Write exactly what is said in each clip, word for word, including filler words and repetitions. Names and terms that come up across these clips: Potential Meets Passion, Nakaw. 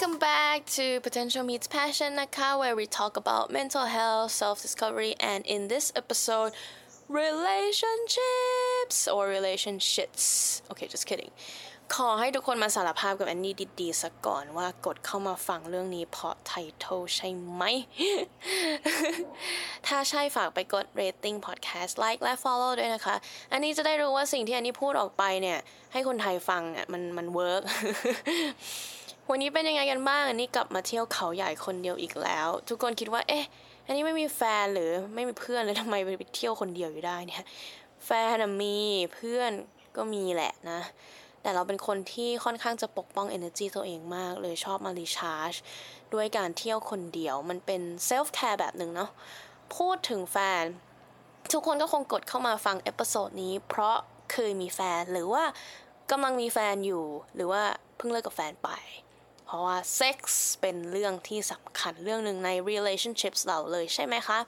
Welcome back to Potential Meets Passion, Nakaw, where we talk about mental health, self-discovery, and in this episode, relationships or relationships. Okay, just kidding. ขอให้ทุกคนมาสารภาพกับแอนนี่ดีๆสักก่อนว่ากดเข้ามาฟังเรื่องนี้เพราะ title ใช่ไหม ถ้าใช่ฝากไปกด rating podcast like และ follow ด้วยนะคะอันนี้จะได้รู้ว่าสิ่งที่อันนี่พูดออกไปเนี่ยให้คนไทยฟังเนี่ยมันมัน work วันนี้เป็นยังไงกันบ้างอันนี้กลับมาเที่ยวเขาใหญ่คนเดียวอีกแล้วทุกคนคิดว่าเอ๊ะอันนี้ไม่มีแฟนหรือไม่มีเพื่อนเลยทำไมไปเที่ยวคนเดียวอยู่ได้เนี่ยแฟนมีเพื่อนก็มีแหละนะแต่เราเป็นคนที่ค่อนข้างจะปกป้อง energy ตัวเองมากเลยชอบมา recharge ด้วยการเที่ยวคนเดียวมันเป็น self care แบบนึงเนาะพูดถึงแฟนทุกคนก็คงกดเข้ามาฟังเอพิโซดนี้เพราะเคยมีแฟนหรือว่ากำลังมีแฟนอยู่หรือว่าเพิ่งเลิกกับแฟนไปเพราะว่า sex เป็นเรื่องที่สำคัญเรื่องนึงใน relationships เราเลยใช่ไหมคะ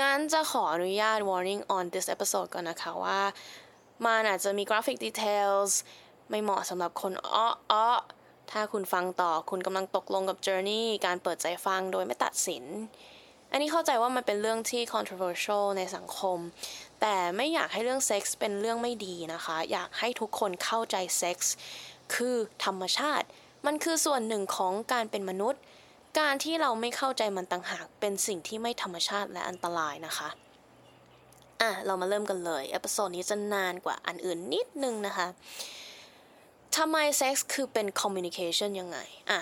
งั้นจะขออนุญาต warning on this episode ก่อนนะคะว่ามันอาจจะมีกราฟิกดีเทลส์ไม่เหมาะสำหรับคนอ้ออ้อถ้าคุณฟังต่อคุณกำลังตกลงกับ journey การเปิดใจฟังโดยไม่ตัดสินอันนี้เข้าใจว่ามันเป็นเรื่องที่ controversial ในสังคมแต่ไม่อยากให้เรื่อง sex เป็นเรื่องไม่ดีนะคะอยากให้ทุกคนเข้าใจ sex คือธรรมชาติมันคือส่วนหนึ่งของการเป็นมนุษย์การที่เราไม่เข้าใจมันต่างหากเป็นสิ่งที่ไม่ธรรมชาติและอันตรายนะคะอ่ะเรามาเริ่มกันเลยเอพิโซดนี้จะนานกว่าอันอื่นนิดนึงนะคะทำไมเซ็กส์คือเป็น communication ยังไงอ่ะ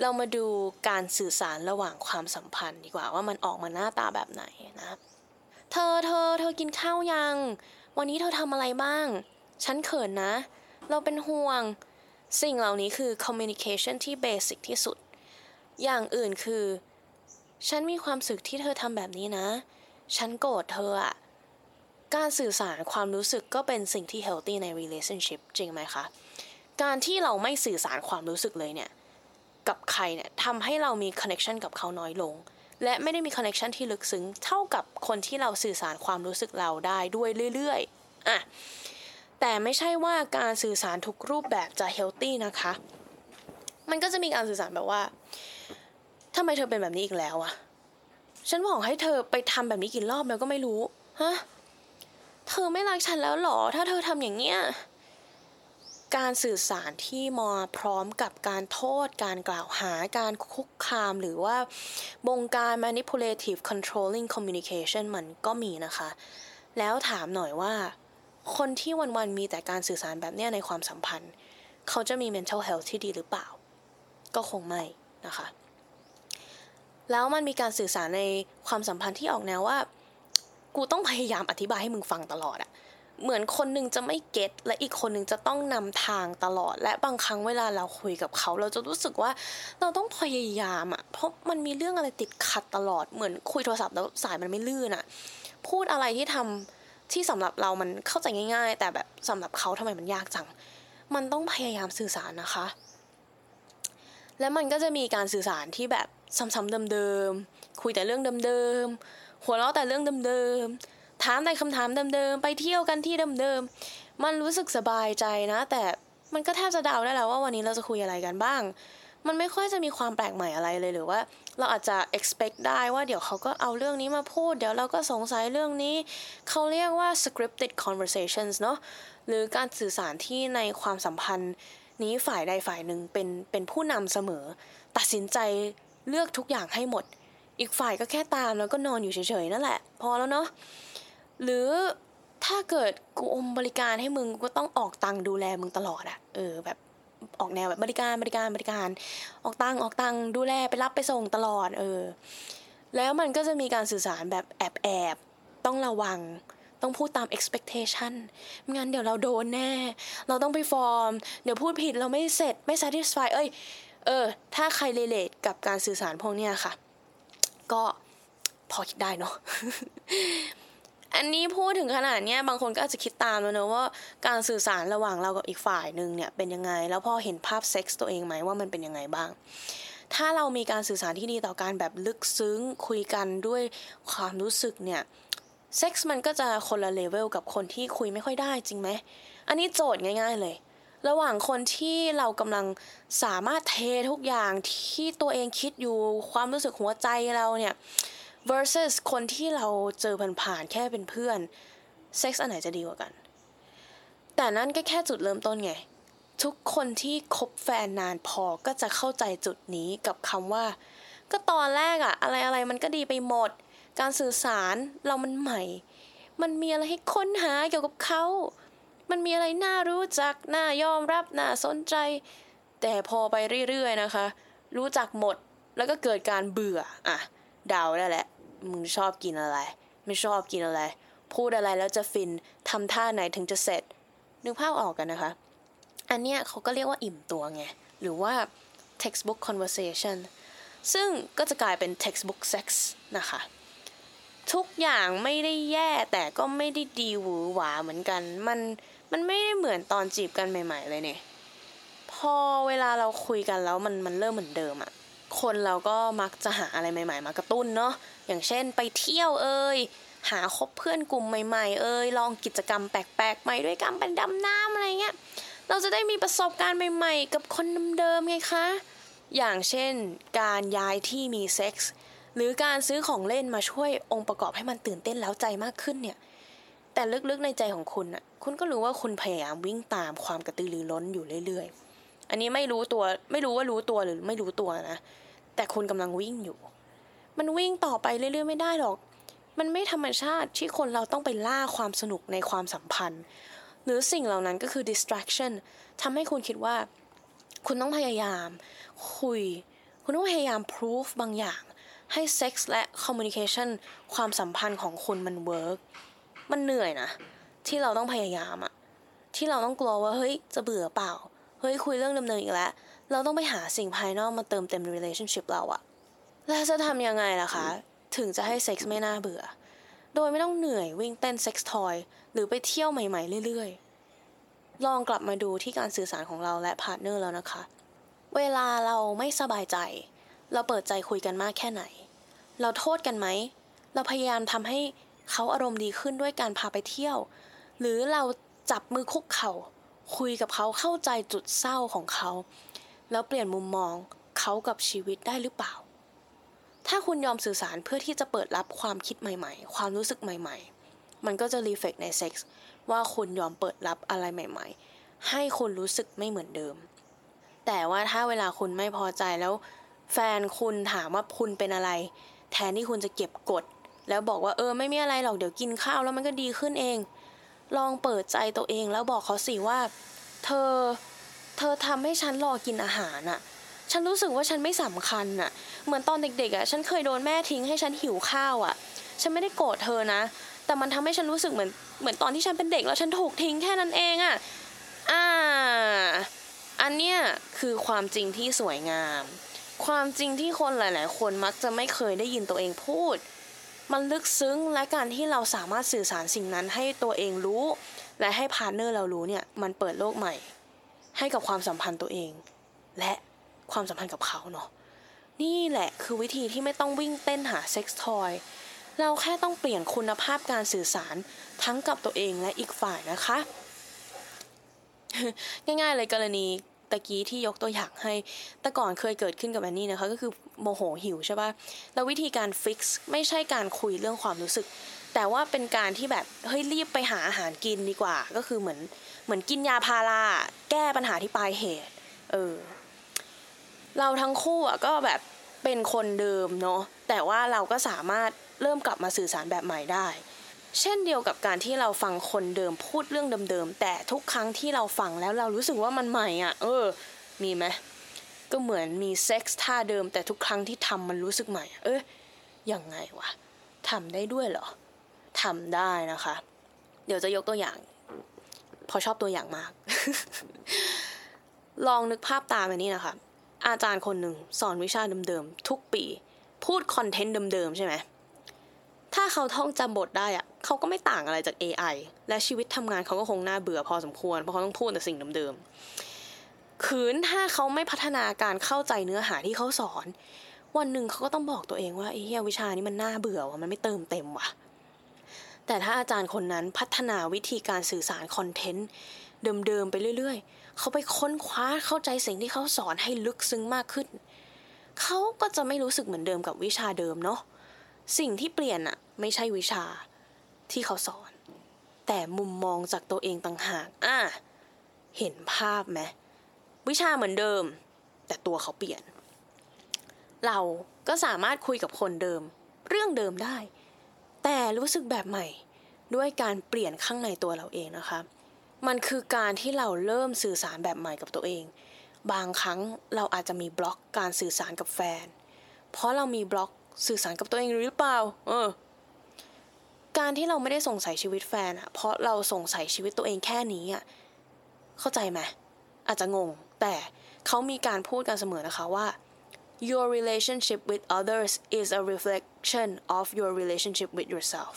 เรามาดูการสื่อสารระหว่างความสัมพันธ์ดีกว่าว่ามันออกมาหน้าตาแบบไหนนะเธอเธอเธอกินข้าวยังวันนี้เธอทำอะไรบ้างฉันเขินนะเราเป็นห่วงสิ่งเหล่านี้คือ communication ที่เบสิกที่สุดอย่างอื่นคือฉันมีความสึกที่เธอทำแบบนี้นะฉันโกรธเธออะการสื่อสารความรู้สึกก็เป็นสิ่งที่ healthy ใน relationship จริงไหมคะการที่เราไม่สื่อสารความรู้สึกเลยเนี่ยกับใครเนี่ยทำให้เรามี connection กับเขาน้อยลงและไม่ได้มี connection ที่ลึกซึ้งเท่ากับคนที่เราสื่อสารความรู้สึกเราได้ด้วยเรื่อยๆอ่ะแต่ไม่ใช่ว่าการสื่อสารทุกรูปแบบจะ healthy นะคะมันก็จะมีการสื่อสารแบบว่าทำไมเธอเป็นแบบนี้อีกแล้วอะฉันบอกให้เธอไปทำแบบนี้กี่รอบแล้วก็ไม่รู้ฮะเธอไม่รักฉันแล้วหรอถ้าเธอทำอย่างเงี้ยการสื่อสารที่มาพร้อมกับการโทษการกล่าวหาการคุกคามหรือว่าบงการ manipulative controlling communication มันก็มีนะคะแล้วถามหน่อยว่าคนที่วันๆมีแต่การสื่อสารแบบเนี้ยในความสัมพันธ์เขาจะมี mental health ที่ดีหรือเปล่าก็คงไม่นะคะแล้วมันมีการสื่อสารในความสัมพันธ์ที่ออกแนวว่ากูต้องพยายามอธิบายให้มึงฟังตลอดอะเหมือนคนนึงจะไม่เก็ตและอีกคนนึงจะต้องนำทางตลอดและบางครั้งเวลาเราคุยกับเขาเราจะรู้สึกว่าเราต้องพยายามอะเพราะมันมีเรื่องอะไรติดขัดตลอดเหมือนคุยโทรศัพท์แล้วสายมันไม่ลื่นอะพูดอะไรที่ทำที่สำหรับเรามันเข้าใจง่ายๆแต่แบบสำหรับเขาทำไมมันยากจังมันต้องพยายามสื่อสารนะคะและมันก็จะมีการสื่อสารที่แบบซ้ำๆเดิมๆคุยแต่เรื่องเดิมหัวเราะแต่เรื่องเดิมๆถามแต่คำถามเดิมๆไปเที่ยวกันที่เดิมๆมันรู้สึกสบายใจนะแต่มันก็แทบจะเดาได้แล้วว่าวันนี้เราจะคุยอะไรกันบ้างมันไม่ค่อยจะมีความแปลกใหม่อะไรเลยหรือว่าเราอาจจะ expect ได้ว่าเดี๋ยวเขาก็เอาเรื่องนี้มาพูดเดี๋ยวเราก็สงสัยเรื่องนี้เขาเรียกว่า scripted conversations เนอะหรือการสื่อสารที่ในความสัมพันธ์นี้ฝ่ายใดฝ่ายหนึ่งเป็นเป็นผู้นำเสมอตัดสินใจเลือกทุกอย่างให้หมดอีกฝ่ายก็แค่ตามแล้วก็นอนอยู่เฉยๆนั่นแหละพอแล้วเนาะหรือถ้าเกิดกูอมบริการให้มึงกูก็ต้องออกตังค์ดูแลมึงตลอดอะเออแบบออกแนวแบบบริการบริการบริการออกตังค์ออกตังค์ดูแลไปรับไปส่งตลอดเออแล้วมันก็จะมีการสื่อสารแบบแอบแอบต้องระวังต้องพูดตาม expectation ไม่งั้นเดี๋ยวเราโดนแน่เราต้องไปฟอร์มเดี๋ยวพูดผิดเราไม่เสร็จไม่ satisfy เอ้ยเออถ้าใคร relate กับการสื่อสารพวกเนี้ยค่ะก็พอคิดได้เนาะ อันนี้พูดถึงขนาดเนี้ยบางคนก็อาจจะคิดตามแล้วเนอะว่าการสื่อสารระหว่างเรากับอีกฝ่ายนึงเนี่ยเป็นยังไงแล้วพอเห็นภาพเซ็กส์ตัวเองไหมว่ามันเป็นยังไงบ้างถ้าเรามีการสื่อสารที่ดีต่อการแบบลึกซึ้งคุยกันด้วยความรู้สึกเนี่ยเซ็กส์มันก็จะคนละเลเวลกับคนที่คุยไม่ค่อยได้จริงไหมอันนี้โจทย์ง่ายๆเลย ระหว่างคนที่เรากำลังสามารถเททุกอย่างที่ตัวเองคิดอยู่ความรู้สึกหัวใจเราเนี่ย versus คนที่เราเจอผ่านๆแค่เป็นเพื่อนเซ็กส์อันไหนจะดีกว่ากันแต่นั่นก็แค่จุดเริ่มต้นไงทุกคนที่คบแฟนนานพอก็จะเข้าใจจุดนี้กับคำว่าก็ตอนแรกอะอะไรอะไรมันก็ดีไปหมดการสื่อสารเรามันใหม่มันมีอะไรให้ค้นหาเกี่ยวกับเขามันมีอะไรน่ารู้จักน่ายอมรับน่าสนใจแต่พอไปเรื่อยๆนะคะรู้จักหมดแล้วก็เกิดการเบื่ออะเดาได้แหละมึงชอบกินอะไรไม่ชอบกินอะไรพูดอะไรแล้วจะฟินทำท่าไหนถึงจะเสร็จนึกภาพออกกันนะคะอันเนี้ยเขาก็เรียกว่าอิ่มตัวไงหรือว่า textbook conversation ซึ่งก็จะกลายเป็น textbook sex นะคะทุกอย่างไม่ได้แย่แต่ก็ไม่ได้ดีหวือหวาเหมือนกันมันมันไม่ได้เหมือนตอนจีบกันใหม่ๆเลยเนี่ยพอเวลาเราคุยกันแล้วมันมันเริ่มเหมือนเดิมอ่ะคนเราก็มักจะหาอะไรใหม่ๆมากระตุ้นเนาะอย่างเช่นไปเที่ยวเอ่ยหาคบเพื่อนกลุ่มใหม่ๆเอ่ยลองกิจกรรมแปลกๆใหม่ด้วยกันเป็นดำน้ำอะไรเงี้ยเราจะได้มีประสบการณ์ใหม่ๆกับคนเดิมๆไงคะอย่างเช่นการย้ายที่มีเซ็กส์หรือการซื้อของเล่นมาช่วยองค์ประกอบให้มันตื่นเต้นเร้าใจมากขึ้นเนี่ยแต่ลึกๆในใจของคุณน่ะคุณก็รู้ว่าคุณพยายามวิ่งตามความกระตือรือร้นอยู่เรื่อยๆอันนี้ไม่รู้ตัวไม่รู้ว่ารู้ตัวหรือไม่รู้ตัวนะแต่คุณกำลังวิ่งอยู่มันวิ่งต่อไปเรื่อยๆไม่ได้หรอกมันไม่ธรรมชาติที่คนเราต้องไปล่าความสนุกในความสัมพันธ์หรือสิ่งเหล่านั้นก็คือ distraction ทำให้คุณคิดว่าคุณต้องพยายามคุยคุณต้องพยายาม proof บางอย่างให้ sex และ communication ความสัมพันธ์ของคุณมัน work มันเหนื่อยนะที่เราต้องพยายามอะที่เราต้องกลัวว่าเฮ้ยจะเบื่อเปล่าเฮ้ยคุยเรื่องเดิมๆอีกแล้วเราต้องไปหาสิ่งภายนอกมาเติมเต็ม relationship เราอะแล้วจะทำยังไงล่ะคะถึงจะให้ sex ไม่น่าเบื่อโดยไม่ต้องเหนื่อยวิ่งเต้น sex toy หรือไปเที่ยวใหม่ๆเรื่อยๆลองกลับมาดูที่การสื่อสารของเราและ partner แล้วนะคะเวลาเราไม่สบายใจเราเปิดใจคุยกันมากแค่ไหนเราโทษกันไหมเราพยายามทำให้เขาอารมณ์ดีขึ้นด้วยการพาไปเที่ยวหรือเราจับมือคุกเข่าคุยกับเขาเข้าใจจุดเศร้าของเขาแล้วเปลี่ยนมุมมองเขากับชีวิตได้หรือเปล่าถ้าคุณยอมสื่อสารเพื่อที่จะเปิดรับความคิดใหม่ๆความรู้สึกใหม่ๆมันก็จะรีเฟล็กในเซ็กส์ว่าคุณยอมเปิดรับอะไรใหม่ๆให้คุณรู้สึกไม่เหมือนเดิมแต่ว่าถ้าเวลาคุณไม่พอใจแล้วแฟนคุณถามว่าคุณเป็นอะไรแทนที่คุณจะเก็บกดแล้วบอกว่าเออไม่มีอะไรหรอกเดี๋ยวกินข้าวแล้วมันก็ดีขึ้นเองลองเปิดใจตัวเองแล้วบอกเขาสิว่าเธอเธอทำให้ฉันรอกินอาหารน่ะฉันรู้สึกว่าฉันไม่สำคัญน่ะเหมือนตอนเด็กๆอ่ะฉันเคยโดนแม่ทิ้งให้ฉันหิวข้าวอ่ะฉันไม่ได้โกรธเธอนะแต่มันทำให้ฉันรู้สึกเหมือนเหมือนตอนที่ฉันเป็นเด็กแล้วฉันถูกทิ้งแค่นั้นเองอ่ะอ่าอันเนี้ยคือความจริงที่สวยงามความจริงที่คนหลายๆคนมักจะไม่เคยได้ยินตัวเองพูดมันลึกซึ้งและการที่เราสามารถสื่อสารสิ่งนั้นให้ตัวเองรู้และให้พาร์ทเนอร์เรารู้เนี่ยมันเปิดโลกใหม่ให้กับความสัมพันธ์ตัวเองและความสัมพันธ์กับเขาเนาะนี่แหละคือวิธีที่ไม่ต้องวิ่งเต้นหาเซ็กส์ทอยเราแค่ต้องเปลี่ยนคุณภาพการสื่อสารทั้งกับตัวเองและอีกฝ่ายนะคะง่ายๆเลยกรณีตะกี้ที่ยกตัวอย่างให้แต่ก่อนเคยเกิดขึ้นกับแอนนี่นะคะก็คือโมโหหิวใช่ป่ะแล้ววิธีการฟิกซ์ไม่ใช่การคุยเรื่องความรู้สึกแต่ว่าเป็นการที่แบบเฮ้ยรีบไปหาอาหารกินดีกว่าก็คือเหมือนเหมือนกินยาพาราแก้ปัญหาที่ปลายเหตุเออเราทั้งคู่อ่ะก็แบบเป็นคนเดิมเนาะแต่ว่าเราก็สามารถเริ่มกลับมาสื่อสารแบบใหม่ได้เช่นเดียวกับการที่เราฟังคนเดิมพูดเรื่องเดิมๆแต่ทุกครั้งที่เราฟังแล้วเรารู้สึกว่ามันใหม่อ่ะเออมีไหมก็เหมือนมีเซ็กส์ท่าเดิมแต่ทุกครั้งที่ทำมันรู้สึกใหม่เออยังไงวะทำได้ด้วยเหรอทำได้นะคะเดี๋ยวจะยกตัวอย่างพอชอบตัวอย่างมาก ลองนึกภาพตามแบบนี้นะคะอาจารย์คนหนึ่งสอนวิชาเดิมๆทุกปีพูดคอนเทนต์เดิมๆใช่ไหมถ้าเขาท่องจำบทได้อะเขาก็ไม่ต่างอะไรจาก เอ ไอ และชีวิตทำงานเขาก็คงน่าเบื่อพอสมควรเพราะเขาต้องพูดแต่สิ่งเดิมๆคืนถ้าเขาไม่พัฒนาการเข้าใจเนื้อหาที่เขาสอนวันหนึ่งเขาก็ต้องบอกตัวเองว่าไอ้เหี้ยวิชานี้มันน่าเบื่อว่ะมันไม่เติมเต็มว่ะ แต่ถ้าอาจารย์คนนั้นพัฒนาวิธีการสื่อสารคอนเทนต์เดิมๆไปเรื่อยๆเขาไปค้นคว้าเข้าใจสิ่งที่เขาสอนให้ลึกซึ้งมากขึ้นเขาก็จะไม่รู้สึกเหมือนเดิมกับวิชาเดิมเนาะสิ่งที่เปลี่ยนอะไม่ใช่วิชาที่เขาสอนแต่มุมมองจากตัวเองต่างหากอ่ะเห็นภาพไหมวิชาเหมือนเดิมแต่ตัวเขาเปลี่ยนเราก็สามารถคุยกับคนเดิมเรื่องเดิมได้แต่รู้สึกแบบใหม่ด้วยการเปลี่ยนข้างในตัวเราเองนะคะมันคือการที่เราเริ่มสื่อสารแบบใหม่กับตัวเองบางครั้งเราอาจจะมีบล็อกการสื่อสารกับแฟนเพราะเรามีบล็อกสื่อสารกับตัวเองหรือเปล่าเออการที่เราไม่ได้สงสัยชีวิตแฟนอ่ะเพราะเราสงสัยชีวิตตัวเองแค่นี้อ่ะเข้าใจไหมอาจจะงงแต่เขามีการพูดกันเสมอนะคะว่า your relationship with others is a reflection of your relationship with yourself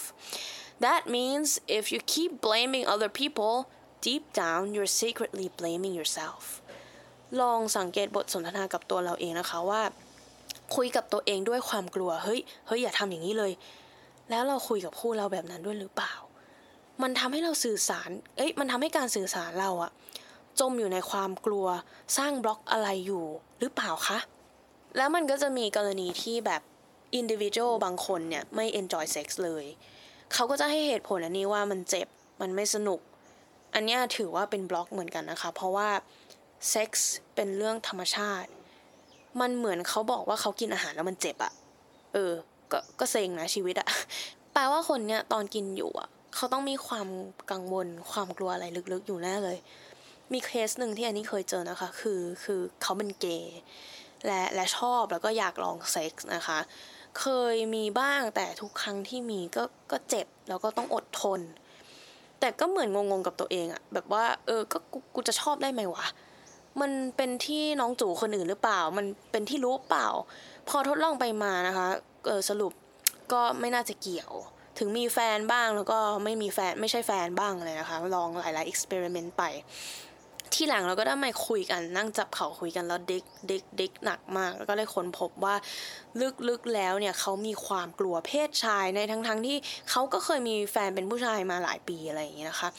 that means if you keep blaming other people deep down you're secretly blaming yourself ลองสังเกตบทสนทนากับตัวเราเองนะคะว่าคุยกับตัวเองด้วยความกลัวเฮ้ยเฮ้ยอย่าทำอย่างนี้เลยแล้วเราคุยกับคู่เราแบบนั้นด้วยหรือเปล่ามันทำให้เราสื่อสารเอ้ยมันทำให้การสื่อสารเราอะจมอยู่ในความกลัวสร้างบล็อกอะไรอยู่หรือเปล่าคะแล้วมันก็จะมีกรณีที่แบบอินดิวิวลบางคนเนี่ยไม่ enjoy sex เลยเขาก็จะให้เหตุผลอันนี้ว่ามันเจ็บมันไม่สนุกอันนี้ถือว่าเป็นบล็อกเหมือนกันนะคะเพราะว่า sex เป็นเรื่องธรรมชาติมันเหมือนเขาบอกว่าเขากินอาหารแล้วมันเจ็บอะเออก็ก็เซ็งนะชีวิตอะแปลว่าคนเนี้ยตอนกินอยู่อะเขาต้องมีความกังวลความกลัวอะไรลึกๆอยู่แน่เลยมีเคสหนึ่งที่อันนี้เคยเจอนะคะคือคือเขาเป็นเกย์และและชอบแล้วก็อยากลองเซ็กส์นะคะเคยมีบ้างแต่ทุกครั้งที่มีก็ก็เจ็บแล้วก็ต้องอดทนแต่ก็เหมือนงงๆกับตัวเองอะแบบว่าเออก็กูกูจะชอบได้ไหมวะมันเป็นที่น้องจู่คนอื่นหรือเปล่ามันเป็นที่รู้เปล่าพอทดลองไปมานะคะเออสรุปก็ไม่น่าจะเกี่ยวถึงมีแฟนบ้างแล้วก็ไม่มีแฟนไม่ใช่แฟนบ้างอะไรนะคะลองหลายๆ experiment ไปที่หลังเราก็ได้มาคุยกันนั่งจับเข่าคุยกันแล้วดิ๊กดิ๊กดิ๊กหนักมากแล้วก็ได้ค้นพบว่าลึกๆแล้วเนี่ยเขามีความกลัวเพศชายในทั้งๆที่เขาก็เคยมีแฟนเป็นผู้ชายมาหลายปีอะไรอย่างนี้นะคะ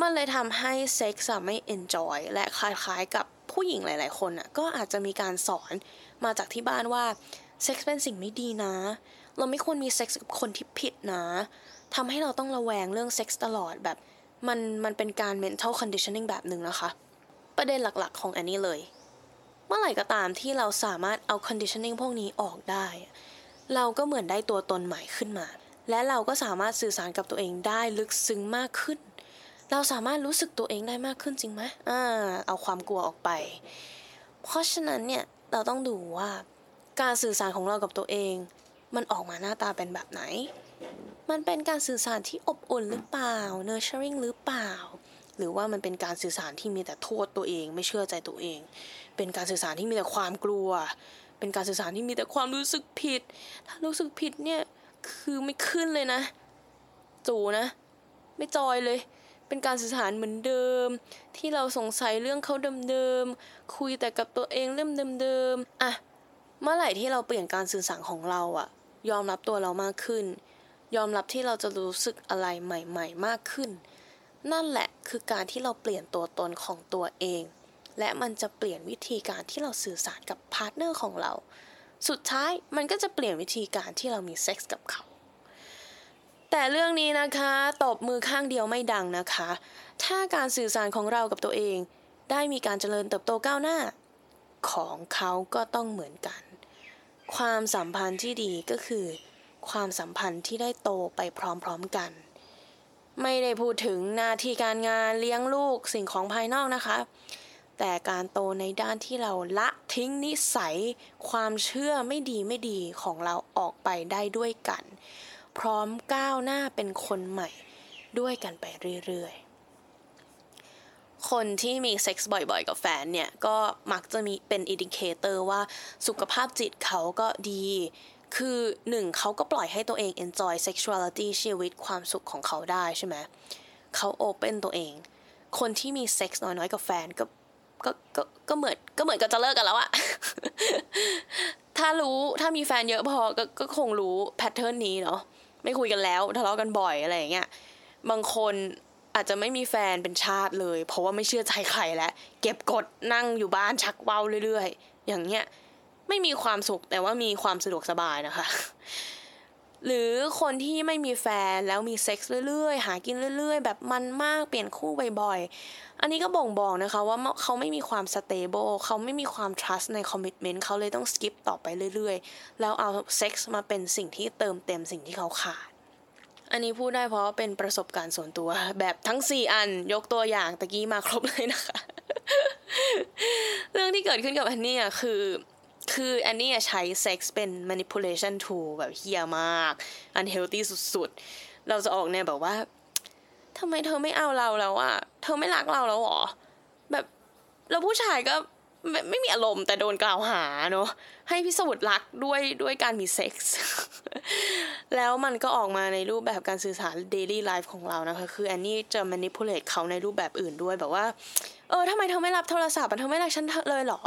มันเลยทำให้เซ็กส์ไม่ enjoy และคล้ายๆกับผู้หญิงหลายๆคนอ่ะก็อาจจะมีการสอนมาจากที่บ้านว่าเซ็กส์เป็นสิ่งไม่ดีนะเราไม่ควรมีเซ็กส์กับคนที่ผิดนะทำให้เราต้องระแวงเรื่องเซ็กส์ตลอดแบบมันมันเป็นการ mental conditioning แบบนึงนะคะประเด็นหลักๆของอันนี้เลยเมื่อไหร่ก็ตามที่เราสามารถเอา conditioning พวกนี้ออกได้เราก็เหมือนได้ตัวตนใหม่ขึ้นมาและเราก็สามารถสื่อสารกับตัวเองได้ลึกซึ้งมากขึ้นเราสามารถรู้สึกตัวเองได้มากขึ้นจริงไหมอ่าเอาความกลัวออกไปเพราะฉะนั้นเนี่ยเราต้องดูว่าการสื่อสารของเรากับตัวเองมันออกมาหน้าตาเป็นแบบไหนมันเป็นการสื่อสารที่อบอุ่นหรือเปล่า nurturing หรือเปล่าหรือว่ามันเป็นการสื่อสารที่มีแต่โทษตัวเองไม่เชื่อใจตัวเองเป็นการสื่อสารที่มีแต่ความกลัวเป็นการสื่อสารที่มีแต่ความรู้สึกผิดถ้ารู้สึกผิดเนี่ยคือไม่ขึ้นเลยนะจู่นะไม่จอยเลยเป็นการสื่อสารเหมือนเดิมที่เราสงสัยเรื่องเขาเดิมๆคุยแต่กับตัวเองเรื่องเดิมๆอ่ะเมื่อไหร่ที่เราเปลี่ยนการสื่อสารของเราอะยอมรับตัวเรามากขึ้นยอมรับที่เราจะรู้สึกอะไรใหม่ๆมากขึ้นนั่นแหละคือการที่เราเปลี่ยนตัวตนของตัวเองและมันจะเปลี่ยนวิธีการที่เราสื่อสารกับพาร์ทเนอร์ของเราสุดท้ายมันก็จะเปลี่ยนวิธีการที่เรามีเซ็กส์กับเขาแต่เรื่องนี้นะคะตบมือข้างเดียวไม่ดังนะคะถ้าการสื่อสารของเรากับตัวเองได้มีการเจริญเติบโตก้าวหน้าของเขาก็ต้องเหมือนกันความสัมพันธ์ที่ดีก็คือความสัมพันธ์ที่ได้โตไปพร้อมๆกันไม่ได้พูดถึงหน้าที่การงานเลี้ยงลูกสิ่งของภายนอกนะคะแต่การโตในด้านที่เราละทิ้งนิสัยความเชื่อไม่ดีไม่ดีของเราออกไปได้ด้วยกันพร้อมก้าวหน้าเป็นคนใหม่ด้วยกันไปเรื่อยๆคนที่มีเซ็กส์บ่อยๆกับแฟนเนี่ยก็มักจะมีเป็นอินดิเคเตอร์ว่าสุขภาพจิตเขาก็ดีคือหนึ่งเขาก็ปล่อยให้ตัวเอง enjoy sexuality ชีวิตความสุขของเขาได้ใช่ไหมเขาโอเพ่นตัวเองคนที่มีเซ็กส์น้อยๆกับแฟนก็ก็ก็ก็เหมือนก็เหมือนก็จะเลิกกันแล้วอะถ้ารู้ถ้ามีแฟนเยอะพอก็ก็คงรู้แพทเทิร์นนี้เนาะ ไม่คุยกันแล้วทะเลาะกันบ่อยอะไรอย่างเงี้ยบางคนอาจจะไม่มีแฟนเป็นชาติเลยเพราะว่าไม่เชื่อใจใครแล้วเก็บกดนั่งอยู่บ้านชักเว้าเรื่อยๆอย่างเงี้ยไม่มีความสุขแต่ว่ามีความสะดวกสบายนะคะหรือคนที่ไม่มีแฟนแล้วมีเซ็กซ์เรื่อยๆหากินเรื่อยๆแบบมันมากเปลี่ยนคู่บ่อยๆอันนี้ก็บ่งบอกนะคะว่าเขาไม่มีความสเตเบิลเขาไม่มีความ trust ใน commitment เขาเลยต้อง skip ต่อไปเรื่อยๆแล้วเอาเซ็กซ์มาเป็นสิ่งที่เติมเต็มสิ่งที่เขาขาดอันนี้พูดได้เพราะเป็นประสบการณ์ส่วนตัวแบบทั้งสี่อันยกตัวอย่างตะกี้มาครบเลยนะคะ เรื่องที่เกิดขึ้นกับอันนี้อ่ะคือคืออันนี้ใช้เซ็กส์เป็น manipulation tool แบบเหี้ยมาก unhealthy สุดๆเราจะออกแนวแบบว่าทำไมเธอไม่เอาเราแล้วอ่ะเธอไม่รักเราแล้วหรอแบบแล้วผู้ชายก็ไม่ไม่มีอารมณ์แต่โดนกล่าวหาเนอะให้พิสูจน์รักด้วยด้วยการมีเซ็กส์ แล้วมันก็ออกมาในรูปแบบการสื่อสาร daily life ของเรานะคะคืออันนี้จะ manipulate เขาในรูปแบบอื่นด้วยแบบว่าเออทำไมเธอไม่รับโทรศัพท์เธอไม่รักฉันเลยเหรอ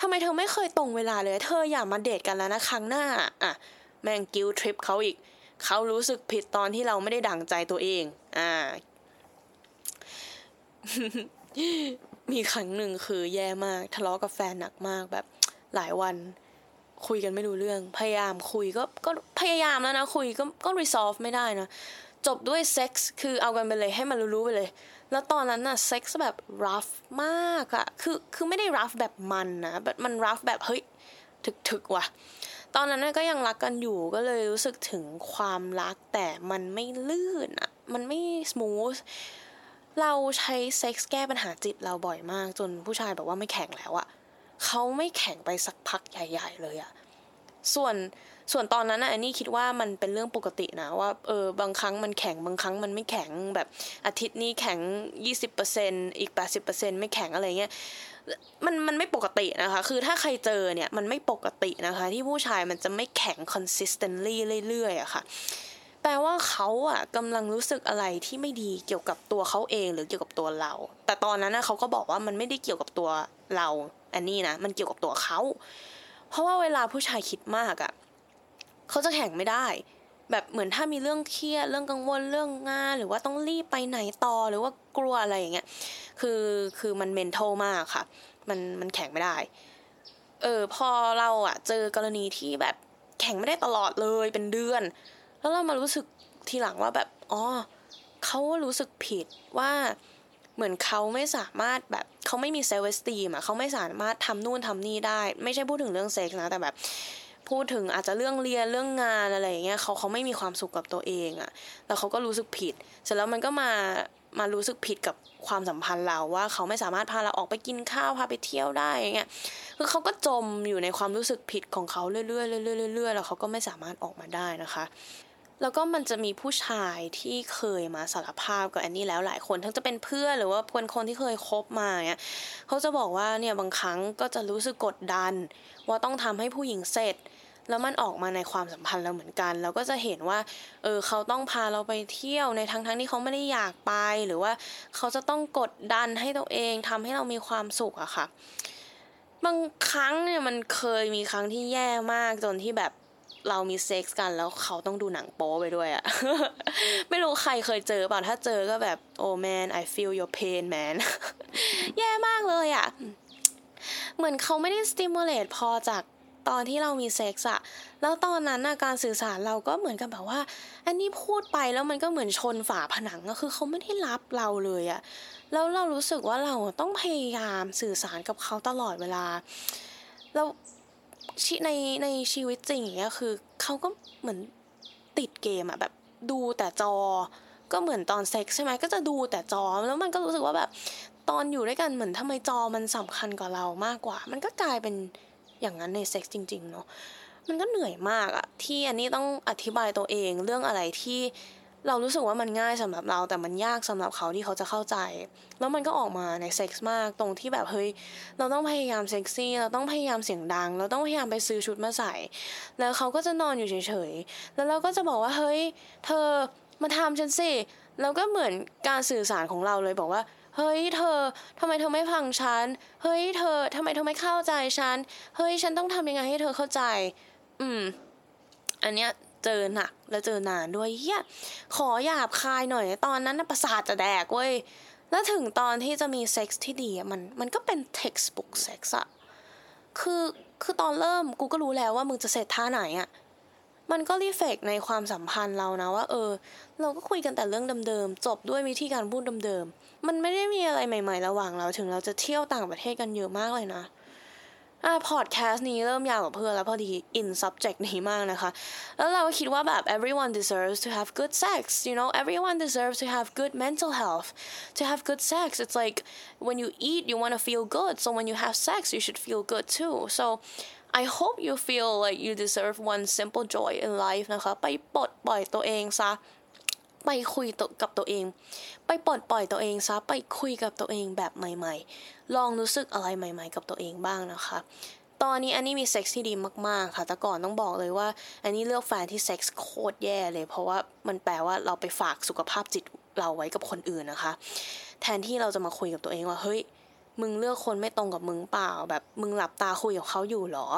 ทำไมเธอไม่เคยตรงเวลาเลยเธออย่ามาเดทกันแล้วนะครั้งหน้าอ่ะแม่งกิลทริปเขาอีกเขารู้สึกผิดตอนที่เราไม่ได้ดั่งใจตัวเองอ่า มีครั้งหนึ่งคือแย่มากทะเลาะกับแฟนหนักมากแบบหลายวันคุยกันไม่รู้เรื่องพยายามคุยก็ก็พยายามแล้วนะคุยก็ก็ resolve ไม่ได้นะจบด้วยเซ็กส์คือเอากันไปเลยให้มันรู้ๆไปเลยแล้วตอนนั้นน่ะเซ็กส์แบบ rough มากอะคือคือไม่ได้ rough แบบมันนะแบบมัน rough แบบเฮ้ยถึกๆว่ะตอนนั้นก็ยังรักกันอยู่ก็เลยรู้สึกถึงความรักแต่มันไม่ลื่นอะมันไม่ smoothเราใช้เซ็กส์แก้ปัญหาจิตเราบ่อยมากจนผู้ชายบอกว่าไม่แข็งแล้วอะเขาไม่แข็งไปสักพักใหญ่ๆเลยอะส่วนส่วนตอนนั้นนะอันนี้คิดว่ามันเป็นเรื่องปกตินะว่าเออบางครั้งมันแข็งบางครั้งมันไม่แข็งแบบอาทิตย์นี้แข็ง ยี่สิบเปอร์เซ็นต์ อีก แปดสิบเปอร์เซ็นต์ ไม่แข็งอะไรเงี้ยมันมันไม่ปกตินะคะคือถ้าใครเจอเนี่ยมันไม่ปกตินะคะที่ผู้ชายมันจะไม่แข็ง consistently เรื่อยๆอะค่ะแปลว่าเขาอะกำลังรู้สึกอะไรที่ไม่ดีเกี่ยวกับตัวเขาเองหรือเกี่ยวกับตัวเราแต่ตอนนั้นนะเขาก็บอกว่ามันไม่ได้เกี่ยวกับตัวเราอันนี้นะมันเกี่ยวกับตัวเขาเพราะว่าเวลาผู้ชายคิดมากอะเขาจะแข็งไม่ได้แบบเหมือนถ้ามีเรื่องเครียดเรื่องกังวลเรื่องงานหรือว่าต้องรีบไปไหนต่อหรือว่ากลัวอะไรอย่างเงี้ยคือคือมันเมนทัลมากค่ะมันมันแข็งไม่ได้เออพอเราอะเจอกรณีที่แบบแข็งไม่ได้ตลอดเลยเป็นเดือนแล้วเรามารู้สึกทีหลังว่าแบบอ๋อเขารู้สึกผิดว่าเหมือนเขาไม่สามารถแบบเขาไม่มีเซลฟ์เอสตีมอ่ะเขาไม่สามารถทำนู่นทำนี่ได้ไม่ใช่พูดถึงเรื่องเซ็กส์นะแต่แบบพูดถึงอาจจะเรื่องเรียนเรื่องงานอะไรอย่างเงี้ยเขาเขาไม่มีความสุขกับตัวเองอ่ะแล้วเขาก็รู้สึกผิดเสร็จแล้วมันก็มามารู้สึกผิดกับความสัมพันธ์เราว่าเขาไม่สามารถพาเราออกไปกินข้าวพาไปเที่ยวได้อย่างเงี้ยคือเขาก็จมอยู่ในความรู้สึกผิดของเขาเรื่อยๆเรื่อยๆเรื่อยๆแล้วเขาก็ไม่สามารถออกมาได้นะคะแล้วก็มันจะมีผู้ชายที่เคยมาสารภาพกับแอนนี่แล้วหลายคนทั้งจะเป็นเพื่อนหรือว่าเพื่อนคนที่เคยคบมาเนี่ยเขาจะบอกว่าเนี่ยบางครั้งก็จะรู้สึกกดดันว่าต้องทำให้ผู้หญิงเสร็จแล้วมันออกมาในความสัมพันธ์เราเหมือนกันเราก็จะเห็นว่าเออเขาต้องพาเราไปเที่ยวในทั้งทั้งที่เขาไม่ได้อยากไปหรือว่าเขาจะต้องกดดันให้ตัวเองทำให้เรามีความสุขอะค่ะบางครั้งเนี่ยมันเคยมีครั้งที่แย่มากจนที่แบบเรามีเซ็กส์กันแล้วเขาต้องดูหนังโป๊ไปด้วยอะ ไม่รู้ใครเคยเจอเปล่าถ้าเจอก็แบบ oh man I feel your pain man แย่มากเลยอะเหมือนเขาไม่ได้ stimulate พอจากตอนที่เรามีเซ็กส์อะแล้วตอนนั้นการสื่อสารเราก็เหมือนกับแบบว่าอันนี้พูดไปแล้วมันก็เหมือนชนฝาผนังก็คือเขาไม่ได้รับเราเลยอะแล้วเรารู้สึกว่าเราต้องพยายามสื่อสารกับเขาตลอดเวลาแล้วในในชีวิตจริงอย่างเงี้ยคือเขาก็เหมือนติดเกมอะแบบดูแต่จอก็เหมือนตอนเซ็กซ์ใช่ไหมก็จะดูแต่จอแล้วมันก็รู้สึกว่าแบบตอนอยู่ด้วยกันเหมือนทำไมจอมันสำคัญกว่าเรามากกว่ามันก็กลายเป็นอย่างนั้นในเซ็กซ์จริงๆเนาะมันก็เหนื่อยมากอะที่อันนี้ต้องอธิบายตัวเองเรื่องอะไรที่เรารู้สึกว่ามันง่ายสำหรับเราแต่มันยากสำหรับเขาที่เขาจะเข้าใจแล้วมันก็ออกมาในเซ็กส์มากตรงที่แบบเฮ้ยเราต้องพยายามเซ็กซี่เราต้องพยายามเสียงดังเราต้องพยายามไปซื้อชุดมาใส่แล้วเขาก็จะนอนอยู่เฉยๆแล้วเราก็จะบอกว่าเฮ้ยเธอมาทำฉันสิแล้วก็เหมือนการสื่อสารของเราเลยบอกว่าเฮ้ยเธอทำไมเธอไม่ฟังฉันเฮ้ยเธอทำไมเธอไม่เข้าใจฉันเฮ้ยฉันต้องทำยังไงให้เธอเข้าใจอืมอันเนี้ยเจ เจอหนักแล้วเจอนานด้วยเหี้ยขอหยาบคายหน่อยตอนนั้นน่ะประสาทจะแดกเว้ยแล้วถึงตอนที่จะมีเซ็กส์ที่ดีมันมันก็เป็น textbook sex อ่ะคือคือตอนเริ่มกูก็รู้แล้วว่ามึงจะเสร็จท่าไหนอ่ะมันก็รีเฟกในความสัมพันธ์เรานะว่าเออเราก็คุยกันแต่เรื่องเดิมๆจบด้วยวิธีการพูดเดิมๆมันไม่ได้มีอะไรใหม่ๆระหว่างเราถึงเราจะเที่ยวต่างประเทศกันเยอะมากเลยนะอ่าพอดแคสต์นี้เริ่มยาวกว่าเพื่อนแล้วพอดี in subject นี้มากนะคะแล้วเราก็คิดว่าแบบ everyone deserves to have good sex you know everyone deserves to have good mental health to have good sex it's like when you eat you want to feel good so when you have sex you should feel good too so I hope you feel like you deserve one simple joy in life นะคะไปปลดปล่อยตัวเองซะไปคุยกับตัวเองไปปลดปล่อยตัวเองซะไปคุยกับตัวเองแบบใหม่ๆลองรู้สึกอะไรใหม่ๆกับตัวเองบ้างนะคะตอนนี้อันนี้มีเซ็กซ์ที่ดีมากๆค่ะแต่ก่อนต้องบอกเลยว่าอันนี้เลือกแฟนที่เซ็กซ์โคตรแย่เลยเพราะว่ามันแปลว่าเราไปฝากสุขภาพจิตเราไว้กับคนอื่นนะคะแทนที่เราจะมาคุยกับตัวเองว่าเฮ้ยมึงเลือกคนไม่ตรงกับมึงเปล่าแบบมึงหลับตาคุยกับเขาอยู่หรอ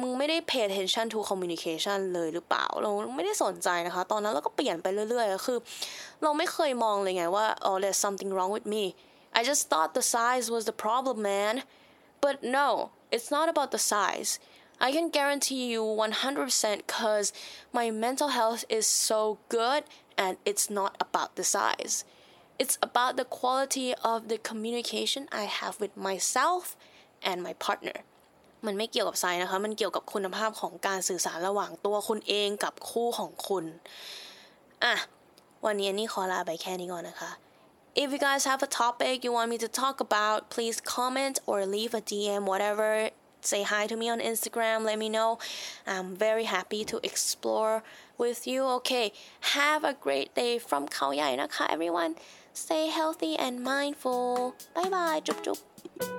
มึงไม่ได้ pay attention to communication เลยหรือเปล่าเราไม่ได้สนใจนะคะตอนนั้นเราก็เปลี่ยนไปเรื่อยๆคือเราไม่เคยมองเลยไงว่า oh there's something wrong with me I just thought the size was the problem man but no it's not about the size I can guarantee you one hundred percent 'cause my mental health is so good and it's not about the size it's about the quality of the communication I have with myself and my partnerมันไม่เกี่ยวกับไซส์นะคะมันเกี่ยวกับคุณภาพของการสื่อสารระหว่างตัวคุณเองกับคู่ของคุณอ่ะวันนี้นี่ขอลาไปแค่นี้ก่อนนะคะ If you guys have a topic you want me to talk about please comment or leave a ดี เอ็ม whatever say hi to me on Instagram let me know I'm very happy to explore with you okay have a great day from เขาใหญ่นะคะ everyone stay healthy and mindful bye bye จุ๊บๆ